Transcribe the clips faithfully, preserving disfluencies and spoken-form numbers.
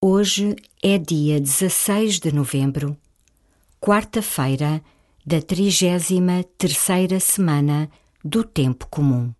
Hoje é dia dezasseis de novembro, quarta-feira da trigésima terceira semana do Tempo Comum.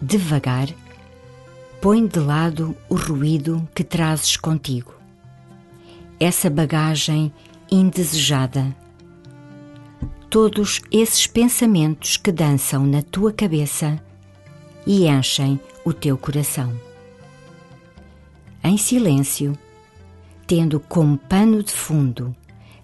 Devagar, põe de lado o ruído que trazes contigo, essa bagagem indesejada, todos esses pensamentos que dançam na tua cabeça e enchem o teu coração. Em silêncio, tendo como pano de fundo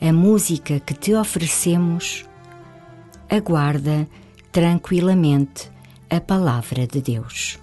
a música que te oferecemos, aguarda tranquilamente a Palavra de Deus.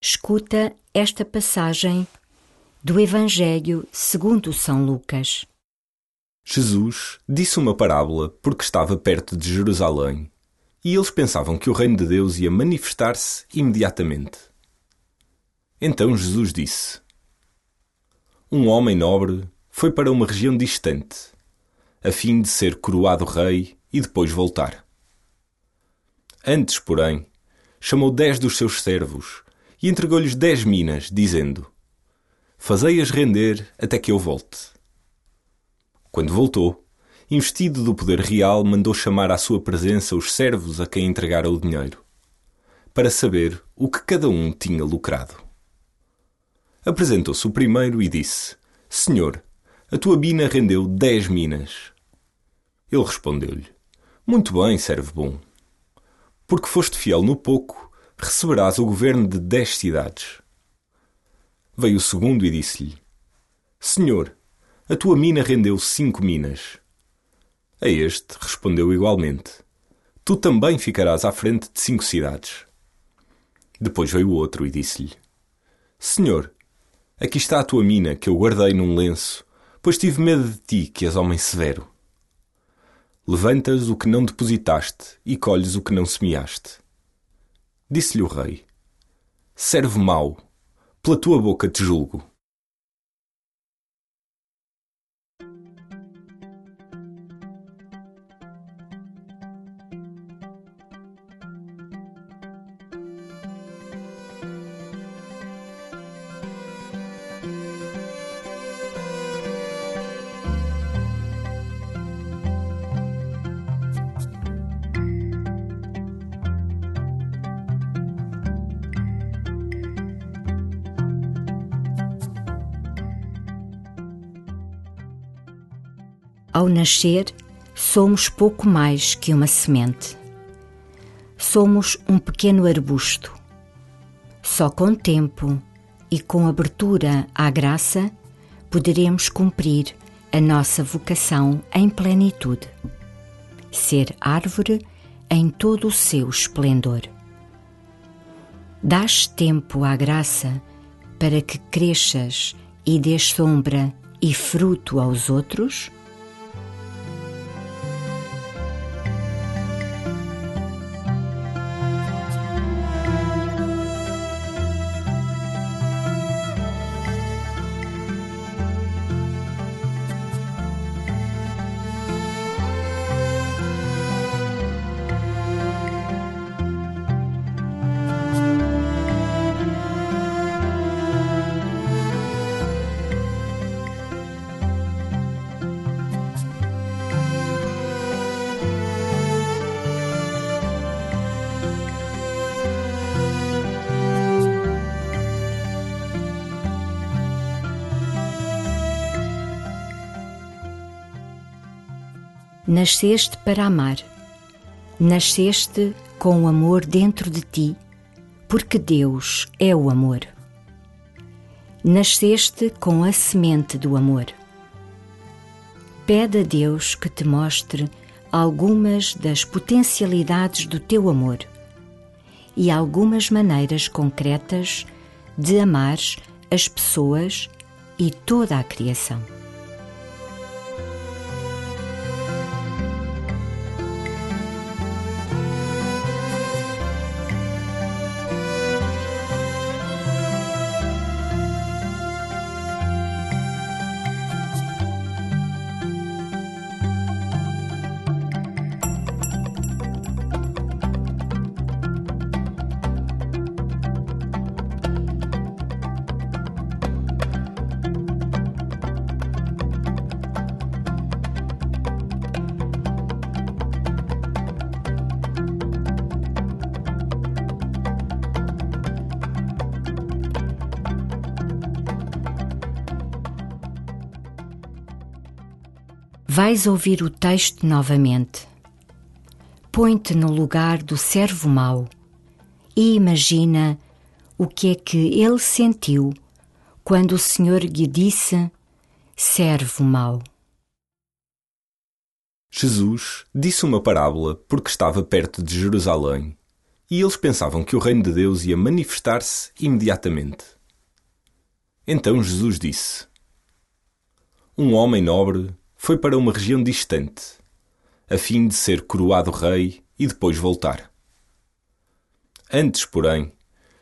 Escuta esta passagem do Evangelho segundo São Lucas. Jesus disse uma parábola porque estava perto de Jerusalém, e eles pensavam que o reino de Deus ia manifestar-se imediatamente. Então Jesus disse: Um homem nobre foi para uma região distante, a fim de ser coroado rei e depois voltar. Antes, porém, chamou dez dos seus servos e entregou-lhes dez minas, dizendo: Fazei-as render até que eu volte. Quando voltou, investido do poder real, mandou chamar à sua presença os servos a quem entregara o dinheiro, para saber o que cada um tinha lucrado. Apresentou-se o primeiro e disse: Senhor, a tua mina rendeu dez minas. Ele respondeu-lhe: Muito bem, servo bom. Porque foste fiel no pouco, receberás o governo de dez cidades. Veio o segundo e disse-lhe: Senhor, a tua mina rendeu cinco minas. A este respondeu igualmente: Tu também ficarás à frente de cinco cidades. Depois veio o outro e disse-lhe: Senhor, aqui está a tua mina que eu guardei num lenço, pois tive medo de ti, que és homem severo. Levantas o que não depositaste e colhes o que não semeaste. Disse-lhe o rei: Servo mau, pela tua boca te julgo. Ao nascer, somos pouco mais que uma semente. Somos um pequeno arbusto. Só com tempo e com abertura à graça poderemos cumprir a nossa vocação em plenitude. Ser árvore em todo o seu esplendor. Dás tempo à graça para que cresças e dês sombra e fruto aos outros? Nasceste para amar, nasceste com o amor dentro de ti, porque Deus é o amor. Nasceste com a semente do amor. Pede a Deus que te mostre algumas das potencialidades do teu amor e algumas maneiras concretas de amar as pessoas e toda a criação. Vais ouvir o texto novamente. Põe-te no lugar do servo mau e imagina o que é que ele sentiu quando o Senhor lhe disse, servo mau. Jesus disse uma parábola porque estava perto de Jerusalém e eles pensavam que o reino de Deus ia manifestar-se imediatamente. Então Jesus disse, um homem nobre foi para uma região distante, a fim de ser coroado rei e depois voltar. Antes, porém,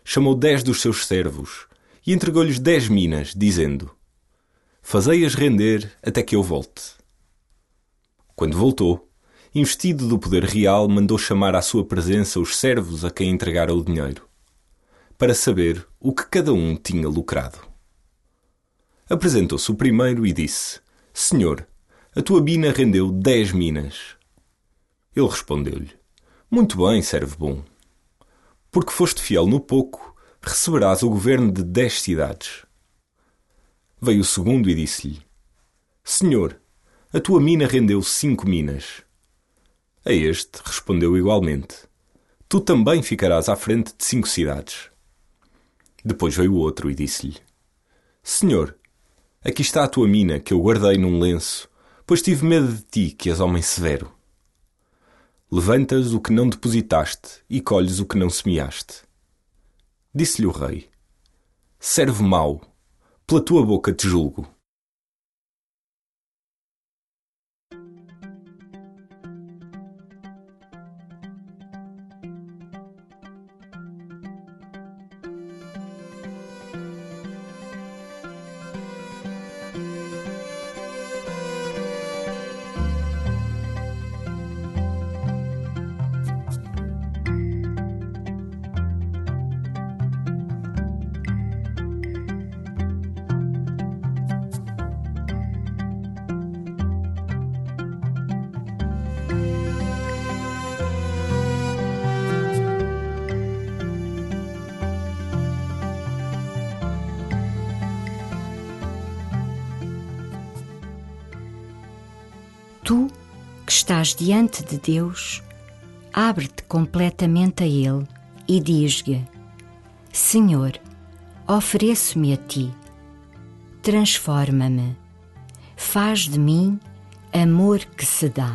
chamou dez dos seus servos e entregou-lhes dez minas, dizendo, fazei-as render até que eu volte. Quando voltou, investido do poder real, mandou chamar à sua presença os servos a quem entregara o dinheiro, para saber o que cada um tinha lucrado. Apresentou-se o primeiro e disse, Senhor, a tua mina rendeu dez minas. Ele respondeu-lhe, muito bem, servo bom. Porque foste fiel no pouco, receberás o governo de dez cidades. Veio o segundo e disse-lhe, Senhor, a tua mina rendeu cinco minas. A este respondeu igualmente, tu também ficarás à frente de cinco cidades. Depois veio o outro e disse-lhe, Senhor, aqui está a tua mina que eu guardei num lenço, pois tive medo de ti, que és homem severo. Levantas o que não depositaste e colhes o que não semeaste. Disse-lhe o rei, servo mau, pela tua boca te julgo. Tu, que estás diante de Deus, abre-te completamente a Ele e diz-lhe: Senhor, ofereço-me a Ti, transforma-me, faz de mim amor que se dá.